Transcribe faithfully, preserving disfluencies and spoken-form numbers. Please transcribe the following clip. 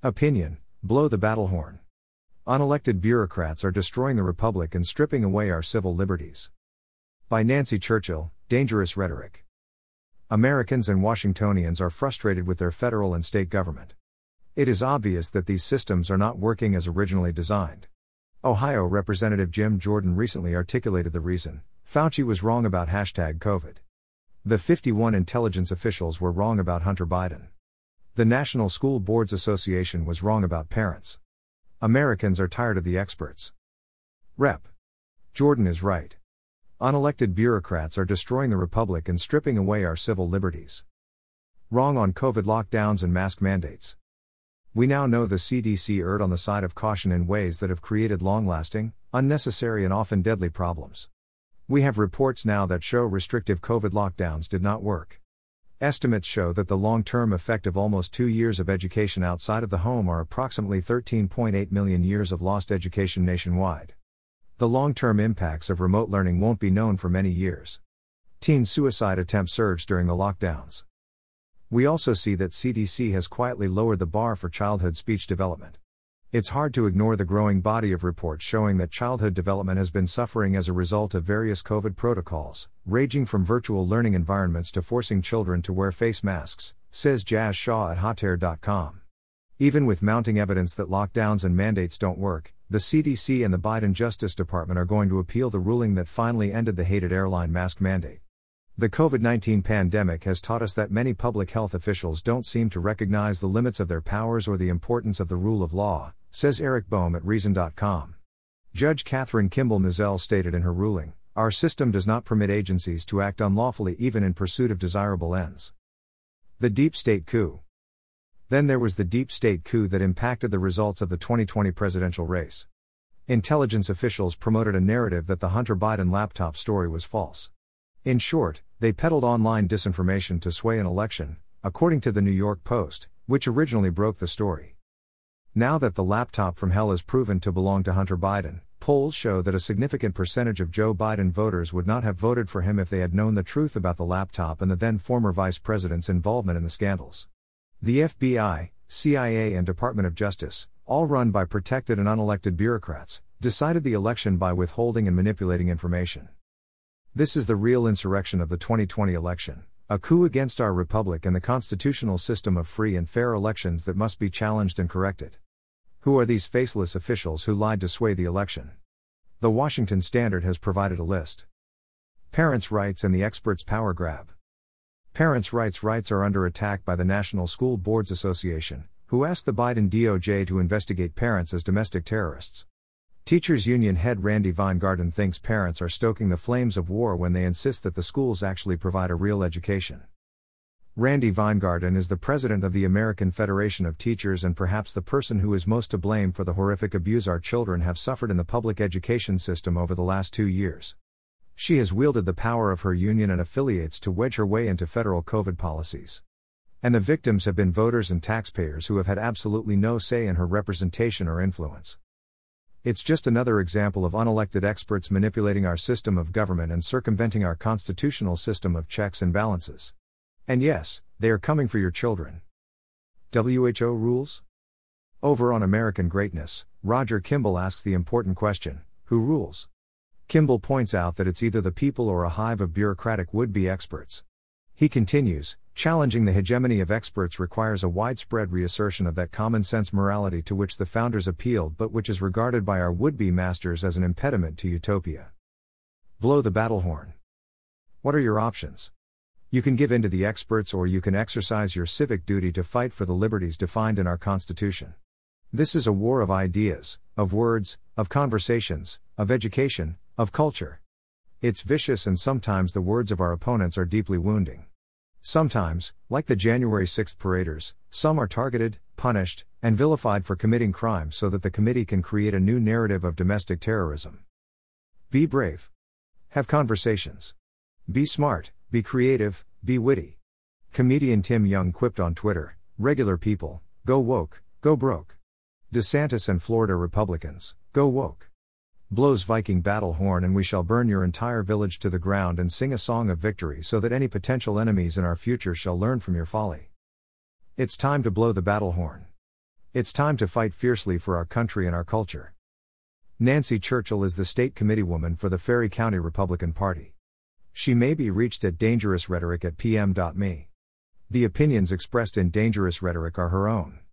Opinion, blow the battle horn. Unelected bureaucrats are destroying the republic and stripping away our civil liberties. By Nancy Churchill, Dangerous Rhetoric. Americans and Washingtonians are frustrated with their federal and state government. It is obvious that these systems are not working as originally designed. Ohio Representative Jim Jordan recently articulated the reason: Fauci was wrong about hashtag COVID. The fifty-one intelligence officials were wrong about Hunter Biden. The National School Boards Association was wrong about parents. Americans are tired of the experts. Representative Jordan is right. Unelected bureaucrats are destroying the republic and stripping away our civil liberties. Wrong on COVID lockdowns and mask mandates. We now know the C D C erred on the side of caution in ways that have created long-lasting, unnecessary and often deadly problems. We have reports now that show restrictive COVID lockdowns did not work. Estimates show that the long-term effect of almost two years of education outside of the home are approximately thirteen point eight million years of lost education nationwide. The long-term impacts of remote learning won't be known for many years. Teen suicide attempt surge during the lockdowns. We also see that C D C has quietly lowered the bar for childhood speech development. It's hard to ignore the growing body of reports showing that childhood development has been suffering as a result of various COVID protocols, ranging from virtual learning environments to forcing children to wear face masks, says Jazz Shaw at Hot Air dot com. Even with mounting evidence that lockdowns and mandates don't work, the C D C and the Biden Justice Department are going to appeal the ruling that finally ended the hated airline mask mandate. The COVID nineteen pandemic has taught us that many public health officials don't seem to recognize the limits of their powers or the importance of the rule of law, says Eric Bohm at Reason dot com. Judge Catherine Kimball Mizell stated in her ruling, "Our system does not permit agencies to act unlawfully even in pursuit of desirable ends." The Deep State Coup. Then there was the Deep State coup that impacted the results of the twenty twenty presidential race. Intelligence officials promoted a narrative that the Hunter Biden laptop story was false. In short, they peddled online disinformation to sway an election, according to the New York Post, which originally broke the story. Now that the laptop from hell is proven to belong to Hunter Biden, polls show that a significant percentage of Joe Biden voters would not have voted for him if they had known the truth about the laptop and the then former vice president's involvement in the scandals. The F B I, C I A and Department of Justice, all run by protected and unelected bureaucrats, decided the election by withholding and manipulating information. This is the real insurrection of the twenty twenty election, a coup against our republic and the constitutional system of free and fair elections that must be challenged and corrected. Who are these faceless officials who lied to sway the election? The Washington Standard has provided a list. Parents' rights and the experts' power grab. Parents' rights rights are under attack by the National School Boards Association, who asked the Biden D O J to investigate parents as domestic terrorists. Teachers Union head Randy Weingarten thinks parents are stoking the flames of war when they insist that the schools actually provide a real education. Randy Weingarten is the president of the American Federation of Teachers and perhaps the person who is most to blame for the horrific abuse our children have suffered in the public education system over the last two years. She has wielded the power of her union and affiliates to wedge her way into federal COVID policies. And the victims have been voters and taxpayers who have had absolutely no say in her representation or influence. It's just another example of unelected experts manipulating our system of government and circumventing our constitutional system of checks and balances. And yes, they are coming for your children. W H O rules? Over on American Greatness, Roger Kimball asks the important question, who rules? Kimball points out that it's either the people or a hive of bureaucratic would-be experts. He continues, challenging the hegemony of experts requires a widespread reassertion of that common-sense morality to which the founders appealed but which is regarded by our would-be masters as an impediment to utopia. Blow the battle horn. What are your options? You can give in to the experts or you can exercise your civic duty to fight for the liberties defined in our Constitution. This is a war of ideas, of words, of conversations, of education, of culture. It's vicious and sometimes the words of our opponents are deeply wounding. Sometimes, like the January sixth paraders, some are targeted, punished, and vilified for committing crimes so that the committee can create a new narrative of domestic terrorism. Be brave. Have conversations. Be smart. Be creative, be witty. Comedian Tim Young quipped on Twitter, regular people, go woke, go broke. DeSantis and Florida Republicans, go woke. Blows Viking battle horn and we shall burn your entire village to the ground and sing a song of victory so that any potential enemies in our future shall learn from your folly. It's time to blow the battle horn. It's time to fight fiercely for our country and our culture. Nancy Churchill is the state committeewoman for the Ferry County Republican Party. She may be reached at Dangerous Rhetoric at p m dot m e. The opinions expressed in Dangerous Rhetoric are her own.